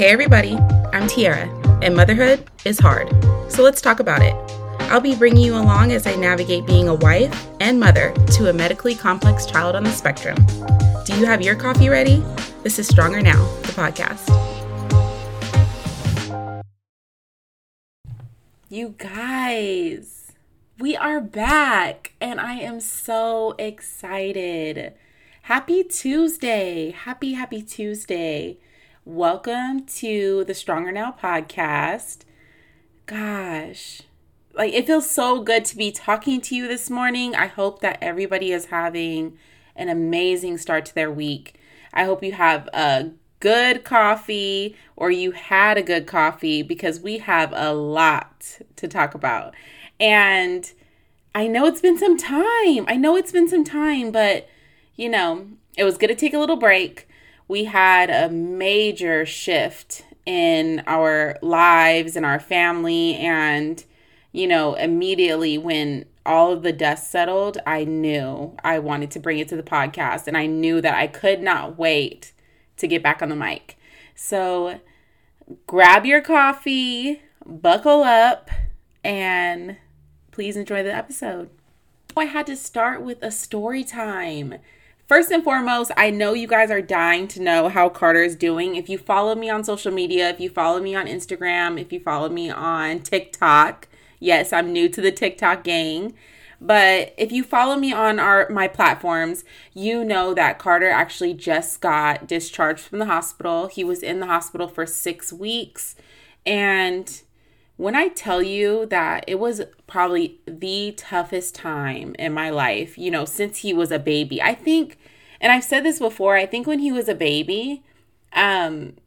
Hey everybody, I'm Tierra, and motherhood is hard, so let's talk about it. I'll be bringing you along as I navigate being a wife and mother to a medically complex child on the spectrum. Do you have your coffee ready? This is Stronger Now, the podcast. You guys, we are back, and I am so excited. Happy Tuesday. Happy Tuesday. Welcome to the Stronger Now podcast. Gosh, it feels so good to be talking to you this morning. I hope that everybody is having an amazing start to their week. I hope you have a good coffee or you had a good coffee because we have a lot to talk about. And I know it's been some time. But, it was good to take a little break. We had a major shift in our lives and our family. And, immediately when all of the dust settled, I knew I wanted to bring it to the podcast. And I knew that I could not wait to get back on the mic. So grab your coffee, buckle up, and please enjoy the episode. I had to start with a story time. First and foremost, I know you guys are dying to know how Carter is doing. If you follow me on social media, if you follow me on Instagram, if you follow me on TikTok, yes, I'm new to the TikTok gang, but if you follow me on my platforms, you know that Carter actually just got discharged from the hospital. He was in the hospital for 6 weeks, and when I tell you that it was probably the toughest time in my life, since he was a baby, I think, and I've said this before, I think when he was a baby, I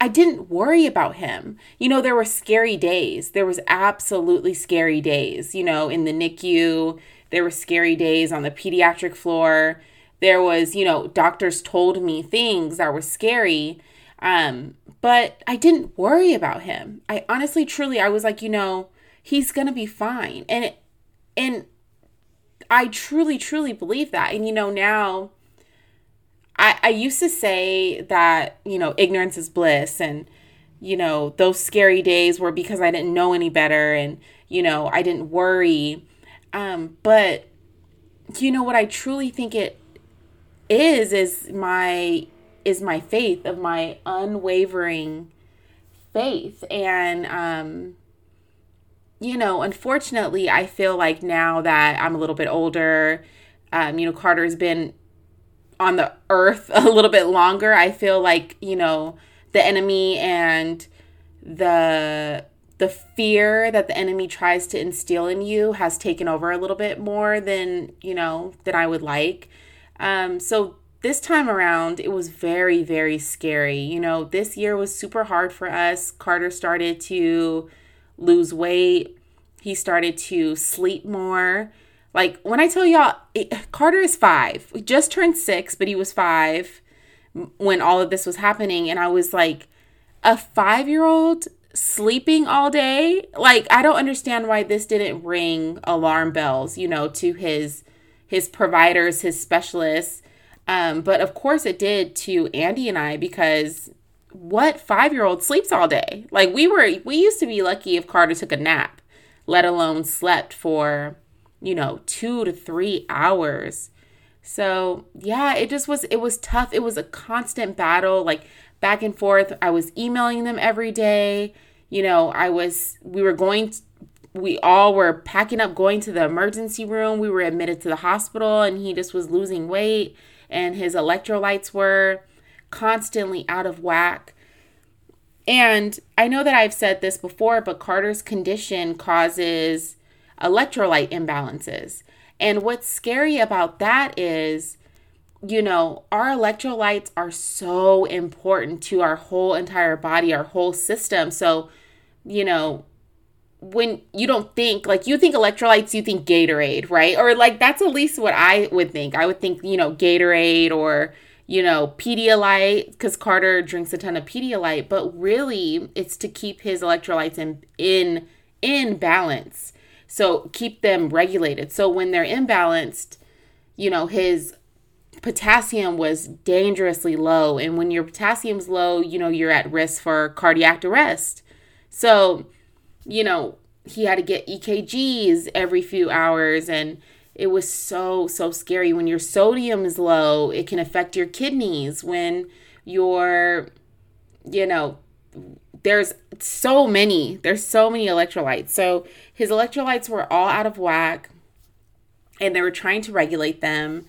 didn't worry about him. There were scary days. There was absolutely scary days, in the NICU. There were scary days on the pediatric floor. There was, doctors told me things that were scary. But I didn't worry about him. I honestly, truly, I was like, he's going to be fine. And I truly, truly believe that. And, now I used to say that, ignorance is bliss. And, those scary days were because I didn't know any better. And, I didn't worry. But what I truly think it is my faith, of my unwavering faith. And, unfortunately, I feel like now that I'm a little bit older, Carter's been on the earth a little bit longer. I feel like, the enemy and the fear that the enemy tries to instill in you has taken over a little bit more than, than I would like. So this time around, it was very, very scary. This year was super hard for us. Carter started to lose weight. He started to sleep more. When I tell y'all, Carter is 5. We just turned 6, but he was 5 when all of this was happening. And I was like, a 5-year-old sleeping all day? I don't understand why this didn't ring alarm bells, to his providers, his specialists. But of course it did to Andy and I, because what 5-year-old sleeps all day? We used to be lucky if Carter took a nap, let alone slept for, 2 to 3 hours. So yeah, it was tough. It was a constant battle, back and forth. I was emailing them every day. We all were packing up, going to the emergency room. We were admitted to the hospital, and he just was losing weight. And his electrolytes were constantly out of whack. And I know that I've said this before, but Carter's condition causes electrolyte imbalances. And what's scary about that is, our electrolytes are so important to our whole entire body, our whole system. So, when you don't think, you think electrolytes, you think Gatorade, right? Or that's at least what I would think. I would think, Gatorade or, Pedialyte, because Carter drinks a ton of Pedialyte, but really it's to keep his electrolytes in balance. So keep them regulated. So when they're imbalanced, his potassium was dangerously low. And when your potassium's low, you know, you're at risk for cardiac arrest. So, you know, he had to get EKGs every few hours. And it was so scary. When your sodium is low, it can affect your kidneys. When your, you know, there's so many electrolytes. So his electrolytes were all out of whack, and they were trying to regulate them.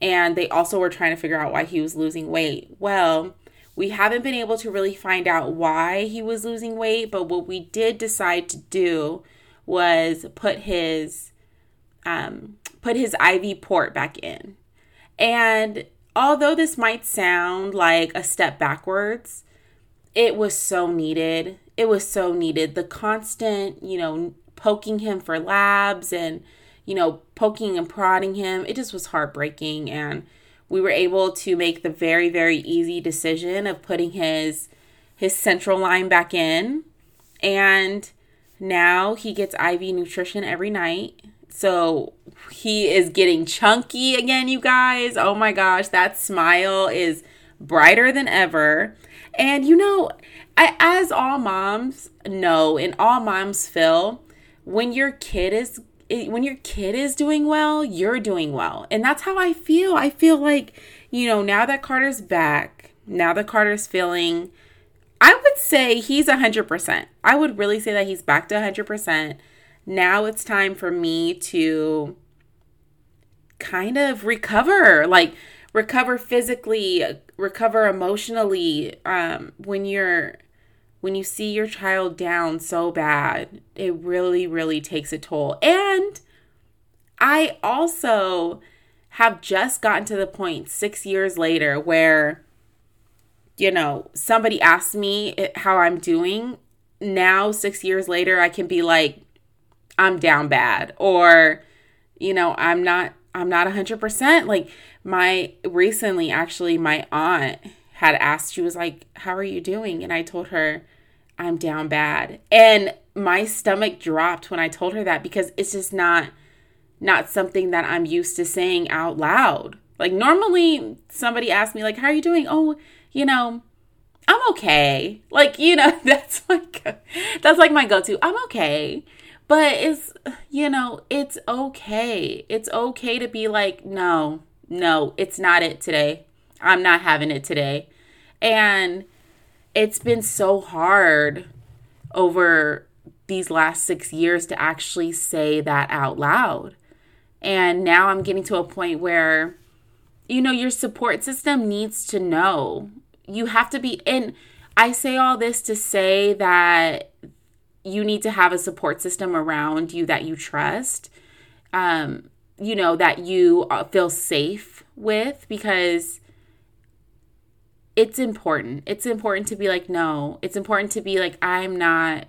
And they also were trying to figure out why he was losing weight. Well, we haven't been able to really find out why he was losing weight, but what we did decide to do was put his IV port back in. And although this might sound like a step backwards, it was so needed. It was so needed. The constant, you know, poking him for labs and, you know, poking and prodding him, it just was heartbreaking. And we were able to make the very, very easy decision of putting his central line back in. And now he gets IV nutrition every night. So he is getting chunky again, you guys. Oh my gosh, that smile is brighter than ever. And, you know, as all moms know and all moms feel, when your kid is doing well, you're doing well. And that's how I feel. I feel like, you know, now that Carter's back, now that Carter's feeling, I would say he's 100%. I would really say that he's back to 100%. Now it's time for me to kind of recover, like recover physically, recover emotionally. When you see your child down so bad, it really, really takes a toll. And I also have just gotten to the point 6 years later where, you know, somebody asks me how I'm doing. Now, 6 years later, I can be like, I'm down bad, or, you know, I'm not 100%. Like recently, actually, my aunt had asked, she was like, how are you doing? And I told her, I'm down bad. And my stomach dropped when I told her that, because it's just not something that I'm used to saying out loud. Like normally somebody asks me like, how are you doing? Oh, you know, I'm okay. Like, you know, that's like my go-to. I'm okay. But it's, you know, it's okay. It's okay to be like, no, it's not it today. I'm not having it today. And it's been so hard over these last 6 years to actually say that out loud. And now I'm getting to a point where, you know, your support system needs to know. You have to be, and I say all this to say that you need to have a support system around you that you trust, you know, that you feel safe with, because it's important. It's important to be like, no. It's important to be like, I'm not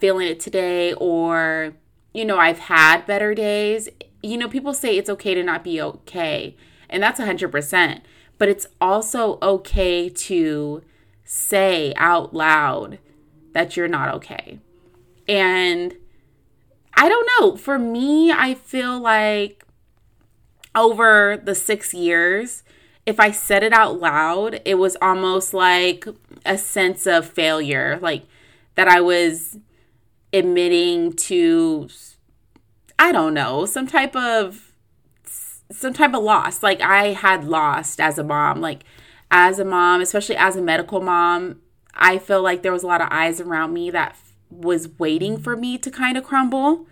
feeling it today, or, you know, I've had better days. You know, people say it's okay to not be okay, and that's 100%. But it's also okay to say out loud that you're not okay. And I don't know. For me, I feel like over the 6 years, if I said it out loud, it was almost like a sense of failure, like that I was admitting to, I don't know, some type of loss. Like I had lost as a mom, especially as a medical mom. I feel like there was a lot of eyes around me that was waiting for me to kind of crumble.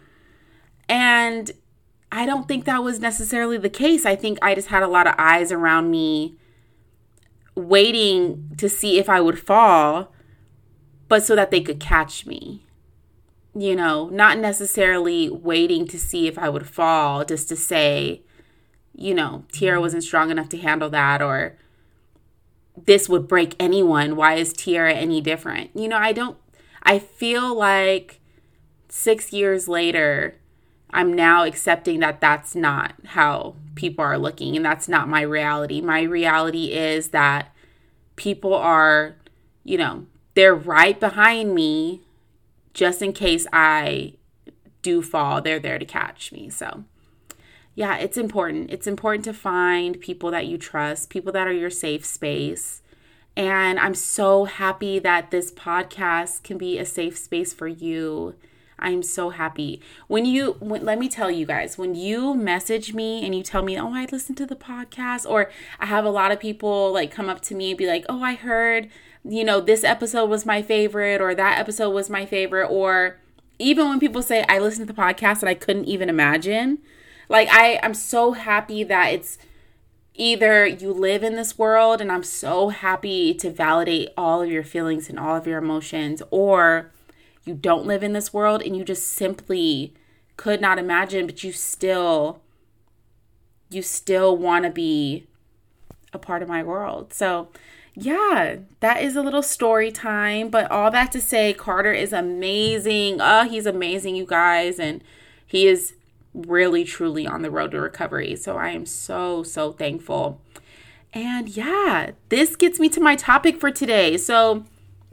And I don't think that was necessarily the case. I think I just had a lot of eyes around me waiting to see if I would fall, but so that they could catch me, you know, not necessarily waiting to see if I would fall just to say, you know, Tierra wasn't strong enough to handle that, or this would break anyone. Why is Tierra any different? You know, I feel like 6 years later, I'm now accepting that that's not how people are looking, and that's not my reality. My reality is that people are, you know, they're right behind me just in case I do fall. They're there to catch me. So yeah, it's important. It's important to find people that you trust, people that are your safe space. And I'm so happy that this podcast can be a safe space for you. I'm so happy. Let me tell you guys, when you message me and you tell me, oh, I listened to the podcast, or I have a lot of people like come up to me and be like, oh, I heard, this episode was my favorite, or that episode was my favorite, or even when people say I listened to the podcast and I couldn't even imagine, like I'm so happy that it's either you live in this world, and I'm so happy to validate all of your feelings and all of your emotions, or you don't live in this world and you just simply could not imagine, but you still want to be a part of my world. So yeah, that is a little story time, but all that to say, Carter is amazing. He's amazing, you guys. And he is really, truly on the road to recovery. So I am so, so thankful. And yeah, this gets me to my topic for today. So,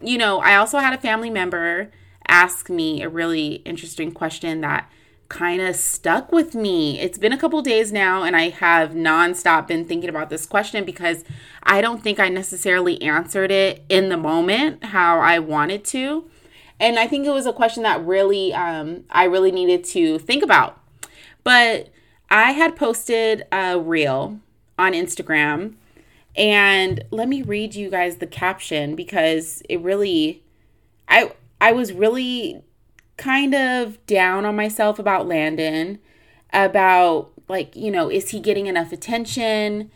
I also had a family member ask me a really interesting question that kind of stuck with me. It's been a couple days now, and I have nonstop been thinking about this question because I don't think I necessarily answered it in the moment how I wanted to. And I think it was a question that really, I really needed to think about. But I had posted a reel on Instagram, and let me read you guys the caption because it really, I was really kind of down on myself about Landon, about is he getting enough attention?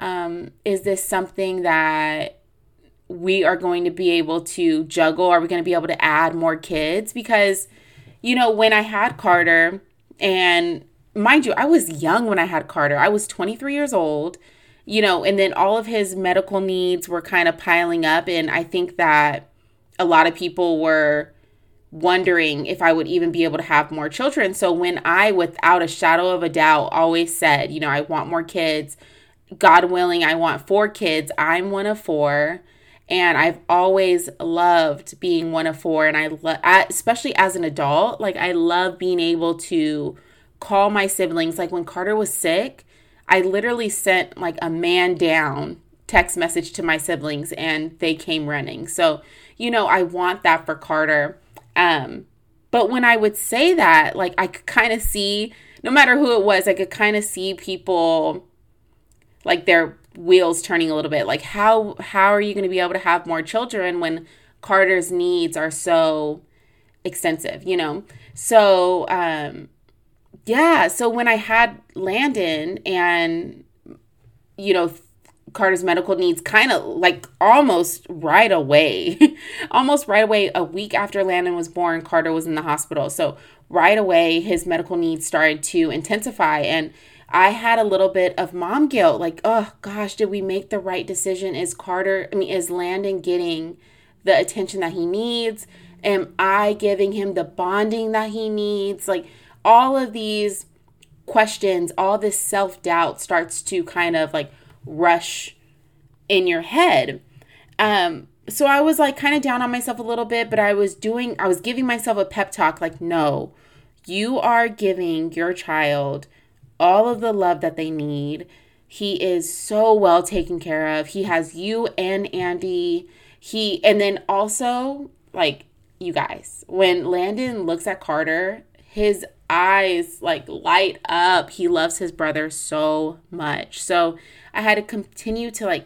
Is this something that we are going to be able to juggle? Are we going to be able to add more kids? Because, when I had Carter, and mind you, I was young when I had Carter. I was 23 years old, and then all of his medical needs were kind of piling up. And I think that a lot of people were wondering if I would even be able to have more children. So when I, without a shadow of a doubt, always said, I want more kids, God willing, I want 4 kids. I'm one of 4. And I've always loved being one of 4. And I especially as an adult, I love being able to call my siblings. When Carter was sick, I literally sent a man down text message to my siblings and they came running. So, I want that for Carter. But when I would say that, I could kind of see, no matter who it was, I could kind of see people, their wheels turning a little bit. How are you going to be able to have more children when Carter's needs are so extensive, So, yeah. So when I had Landon and, Carter's medical needs kind of almost right away, a week after Landon was born, Carter was in the hospital. So right away, his medical needs started to intensify. And I had a little bit of mom guilt, oh gosh, did we make the right decision? Is Landon getting the attention that he needs? Am I giving him the bonding that he needs? All of these questions, all this self-doubt starts to kind of rush in your head. So I was kind of down on myself a little bit, but I was giving myself a pep talk. No, you are giving your child all of the love that they need. He is so well taken care of. He has you and Andy. And then also you guys, when Landon looks at Carter, his eyes light up. He loves his brother so much. So I had to continue to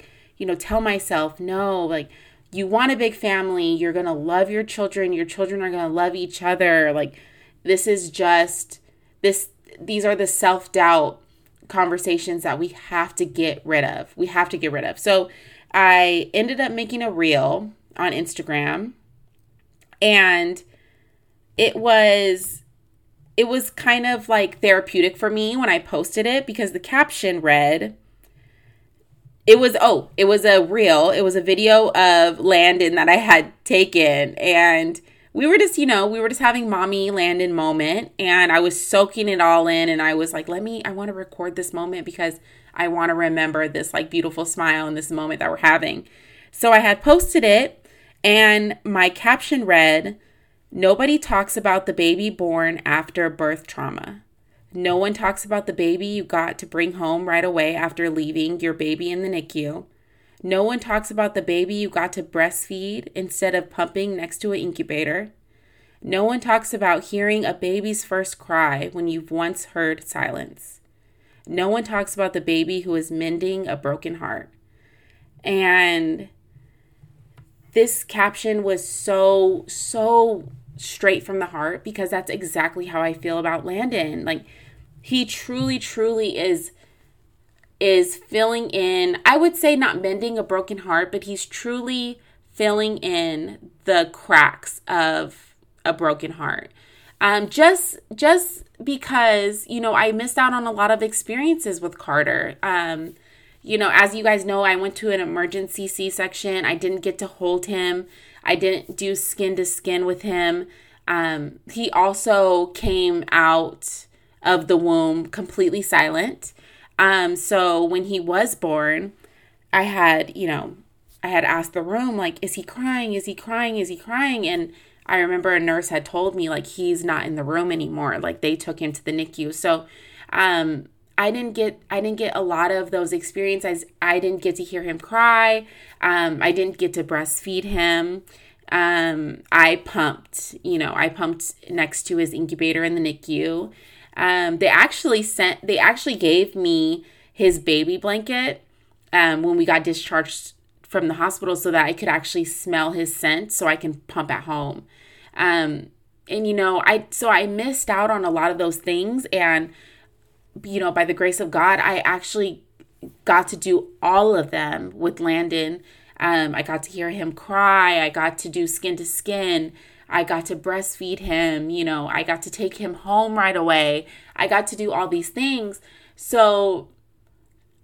tell myself, no, you want a big family. You're going to love your children. Your children are going to love each other. This is just this. These are the self-doubt conversations that we have to get rid of. So I ended up making a reel on Instagram, and it was kind of therapeutic for me when I posted it because the caption read, it was a reel. It was a video of Landon that I had taken, and we were just, we were just having mommy Landon moment, and I was soaking it all in, and I was I want to record this moment because I want to remember this beautiful smile and this moment that we're having. So I had posted it, and my caption read, nobody talks about the baby born after birth trauma. No one talks about the baby you got to bring home right away after leaving your baby in the NICU. No one talks about the baby you got to breastfeed instead of pumping next to an incubator. No one talks about hearing a baby's first cry when you've once heard silence. No one talks about the baby who is mending a broken heart. And this caption was so straight from the heart, because that's exactly how I feel about Landon. Like, he truly is filling in, I would say not mending a broken heart, but he's truly filling in the cracks of a broken heart. Just because, you know, I missed out on a lot of experiences with Carter. You know, as you guys know, I went to an emergency C-section. I didn't get to hold him. I didn't do skin to skin with him. He also came out of the womb completely silent. So when he was born, I had asked the room, like, is he crying? Is he crying? Is he crying? And I remember a nurse had told me, like, he's not in the room anymore. Like, they took him to the NICU. So, I didn't get a lot of those experiences. I didn't get to hear him cry. I didn't get to breastfeed him. I pumped next to his incubator in the NICU. They actually gave me his baby blanket when we got discharged from the hospital, so that I could actually smell his scent so I can pump at home. I missed out on a lot of those things, and you know, by the grace of God, I actually got to do all of them with Landon. I got to hear him cry. I got to do skin to skin. I got to breastfeed him. You know, I got to take him home right away. I got to do all these things. So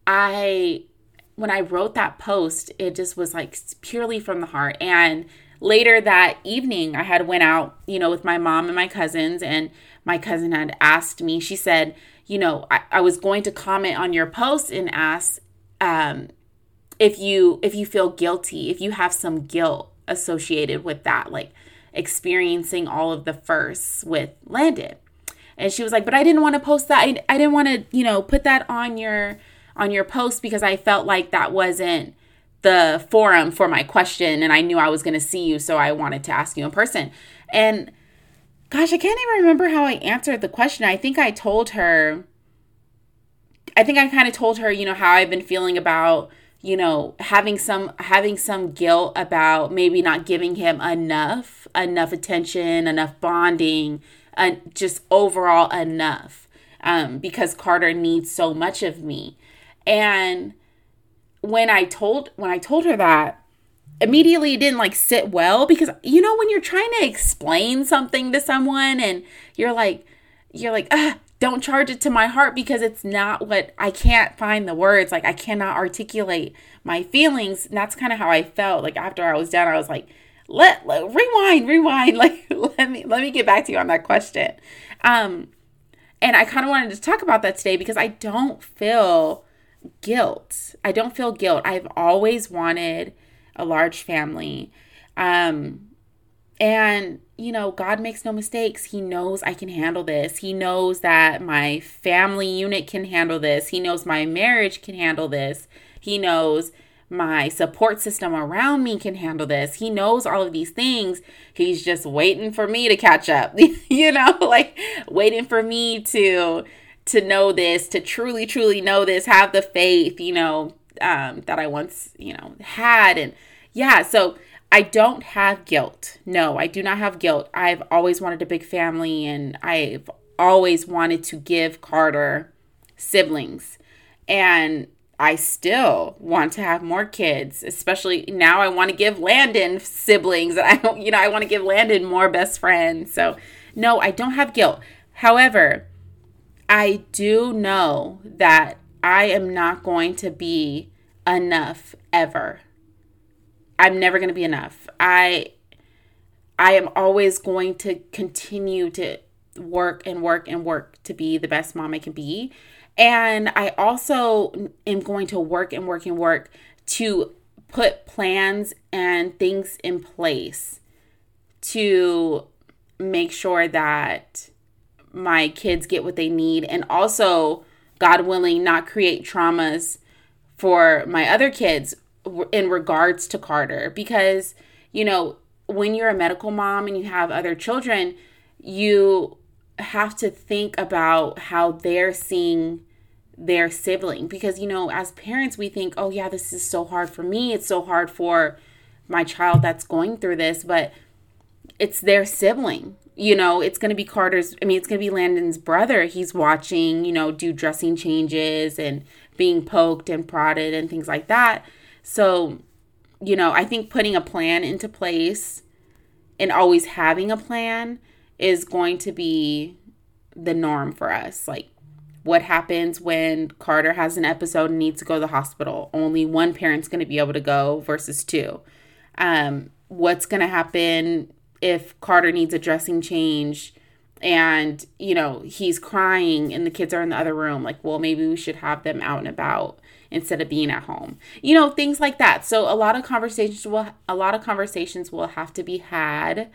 when I wrote that post, it just was like purely from the heart. And later that evening, I had went out, you know, with my mom and my cousins, and my cousin had asked me, she said, you know, I was going to comment on your post and ask if you feel guilty, if you have some guilt associated with that, like experiencing all of the firsts with Landon. And she was like, but I didn't want to post that. I didn't want to, you know, put that on your post, because I felt like that wasn't the forum for my question, and I knew I was going to see you, so I wanted to ask you in person. And gosh, I can't even remember how I answered the question. I kind of told her, you know, how I've been feeling about, you know, having some guilt about maybe not giving him enough attention, enough bonding, just overall enough, because Carter needs so much of me. And when I told her that, immediately it didn't like sit well, because, you know, when you're trying to explain something to someone and you're like, don't charge it to my heart, because it's not what, I can't find the words. Like, I cannot articulate my feelings. And that's kind of how I felt. Like, after I was done, I was like, rewind. Like, let me get back to you on that question. And I kind of wanted to talk about that today, because I don't feel guilt. I don't feel guilt. I've always wanted a large family. And, you know, God makes no mistakes. He knows I can handle this. He knows that my family unit can handle this. He knows my marriage can handle this. He knows my support system around me can handle this. He knows all of these things. He's just waiting for me to catch up, you know, like waiting for me to know this, to truly know this, have the faith, you know, that I once, you know, had. And yeah, so I don't have guilt. No, I do not have guilt. I've always wanted a big family, and I've always wanted to give Carter siblings. And I still want to have more kids, especially now I want to give Landon siblings. And I want to give Landon more best friends. So no, I don't have guilt. However, I do know that I am not going to be enough ever. I'm never going to be enough. I am always going to continue to work to be the best mom I can be. And I also am going to work to put plans and things in place to make sure that my kids get what they need, and also, God willing, not create traumas for my other kids in regards to Carter. Because, you know, when you're a medical mom and you have other children, you have to think about how they're seeing their sibling. Because, you know, as parents, we think, oh, yeah, this is so hard for me. It's so hard for my child that's going through this. But it's their sibling. You know, it's going to be it's going to be Landon's brother. He's watching, you know, do dressing changes and being poked and prodded and things like that. So, you know, I think putting a plan into place and always having a plan is going to be the norm for us. Like, what happens when Carter has an episode and needs to go to the hospital? Only one parent's going to be able to go versus two. What's going to happen if Carter needs a dressing change and, you know, he's crying and the kids are in the other room? Like, well, maybe we should have them out and about instead of being at home, you know, things like that. So a lot of conversations will have to be had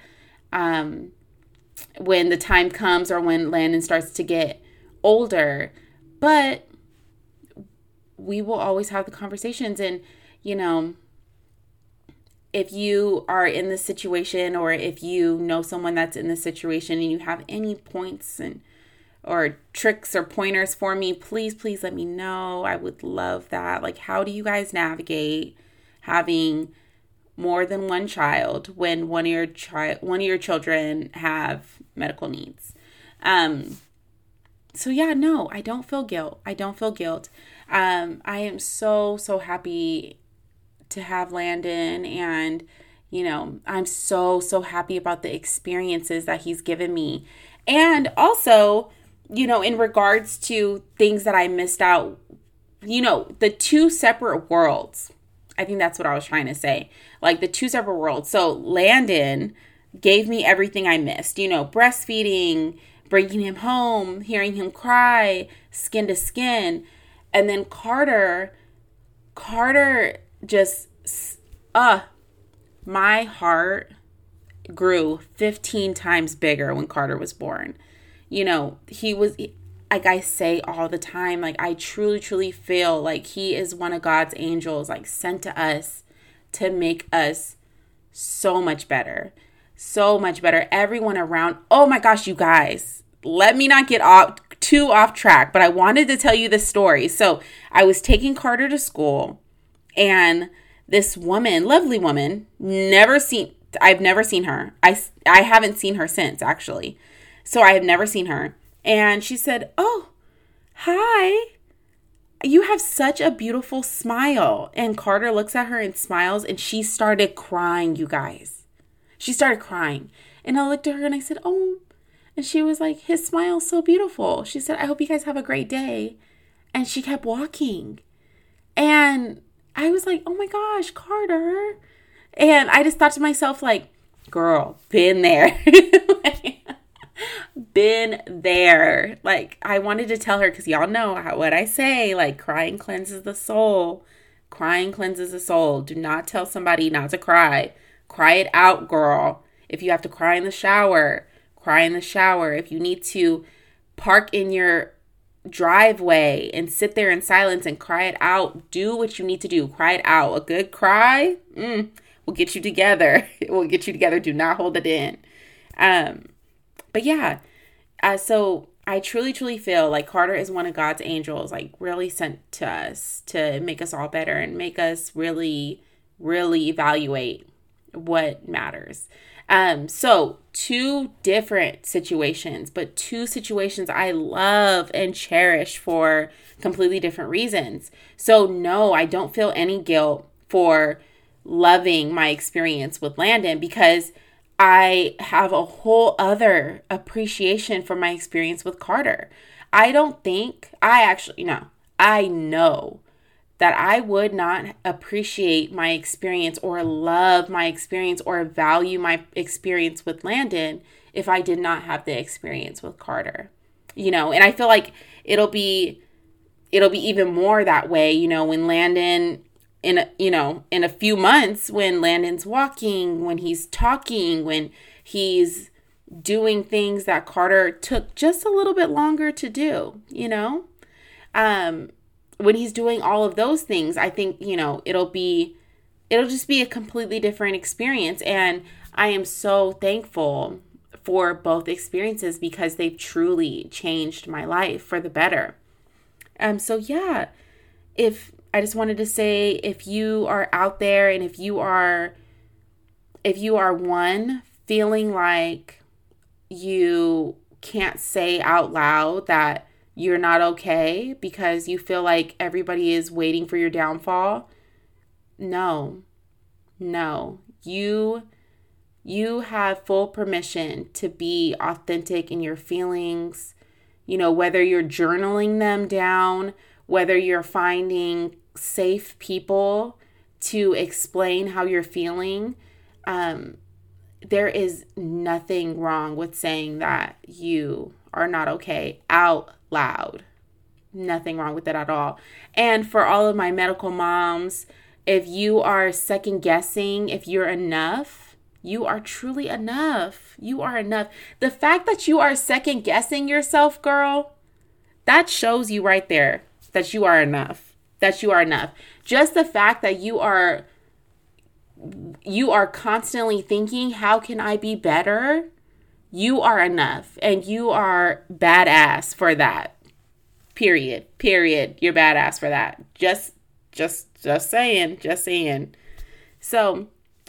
when the time comes, or when Landon starts to get older, but we will always have the conversations. And, you know, if you are in this situation, or if you know someone that's in this situation and you have any points or tricks or pointers for me, please let me know. I would love that. Like, how do you guys navigate having more than one child when one of your children have medical needs? So yeah, no, I don't feel guilt. I am so happy to have Landon, and, you know, I'm so happy about the experiences that he's given me. And also, you know, in regards to things that I missed out, you know, the two separate worlds. I think that's what I was trying to say. Like, the two separate worlds. So Landon gave me everything I missed, you know, breastfeeding, bringing him home, hearing him cry, skin to skin. And then Carter just, my heart grew 15 times bigger when Carter was born. You know, he was, like I say all the time, like, I truly feel like he is one of God's angels, like, sent to us to make us so much better. Everyone around, oh my gosh, you guys, let me not get too off track, but I wanted to tell you this story. So I was taking Carter to school, and this woman, lovely woman, I've never seen her. I haven't seen her since, actually. So I have never seen her. And she said, oh, hi, you have such a beautiful smile. And Carter looks at her and smiles, and she started crying, you guys. She started crying. And I looked at her and I said, oh, and she was like, his smile's so beautiful. She said, I hope you guys have a great day. And she kept walking. And I was like, oh my gosh, Carter. And I just thought to myself, like, girl, been there. Like, I wanted to tell her, because y'all know what I say, like, crying cleanses the soul. Do not tell somebody not to cry. Cry it out, girl. If you have to cry in the shower, cry in the shower. If you need to park in your driveway and sit there in silence and cry it out, do what you need to do. Cry it out. A good cry will get you together. It will get you together. Do not hold it in. But yeah, so I truly feel like Carter is one of God's angels, like, really sent to us to make us all better and make us really evaluate what matters. So two different situations, but two situations I love and cherish for completely different reasons. So no, I don't feel any guilt for loving my experience with Landon, because I have a whole other appreciation for my experience with Carter. I know that I would not appreciate my experience or love my experience or value my experience with Landon if I did not have the experience with Carter. You know, and I feel like it'll be even more that way, you know, when Landon in a few months, when Landon's walking, when he's talking, when he's doing things that Carter took just a little bit longer to do, you know? When he's doing all of those things, I think, you know, it'll just be a completely different experience. And I am so thankful for both experiences because they've truly changed my life for the better. So yeah, I just wanted to say, if you are out there and if you are one feeling like you can't say out loud that you're not okay because you feel like everybody is waiting for your downfall, no, you have full permission to be authentic in your feelings, you know, whether you're journaling them down, whether you're finding safe people to explain how you're feeling. There is nothing wrong with saying that you are not okay out loud. Nothing wrong with it at all. And for all of my medical moms, if you are second guessing if you're enough, you are truly enough. You are enough. The fact that you are second guessing yourself, girl, that shows you right there that you are enough, that you are enough. Just the fact that you are constantly thinking, how can I be better? You are enough, and you are badass for that. Period. You're badass for that. Just saying. So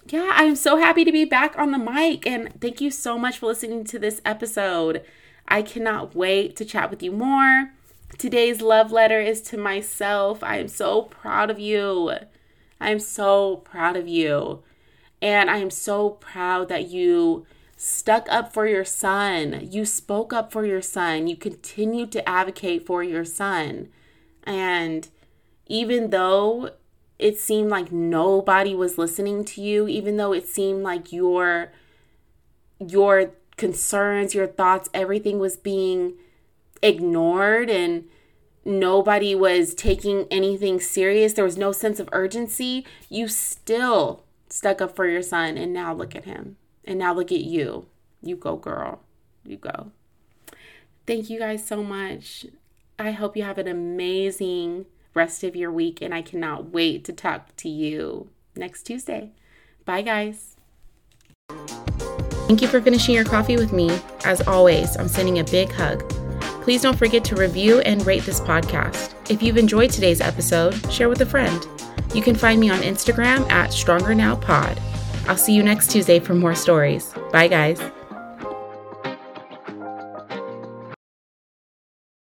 yeah, I'm so happy to be back on the mic, and thank you so much for listening to this episode. I cannot wait to chat with you more. Today's love letter is to myself. I am so proud of you. I'm so proud of you. And I am so proud that you stuck up for your son. You spoke up for your son. You continued to advocate for your son. And even though it seemed like nobody was listening to you, even though it seemed like your concerns, your thoughts, everything was being ignored and nobody was taking anything serious, there was no sense of urgency, you still stuck up for your son. And now look at him. And now look at you. You go, girl. You go. Thank you guys so much. I hope you have an amazing rest of your week, and I cannot wait to talk to you next Tuesday. Bye, guys. Thank you for finishing your coffee with me. As always, I'm sending a big hug. Please don't forget to review and rate this podcast. If you've enjoyed today's episode, share with a friend. You can find me on Instagram @StrongerNowPod. I'll see you next Tuesday for more stories. Bye, guys.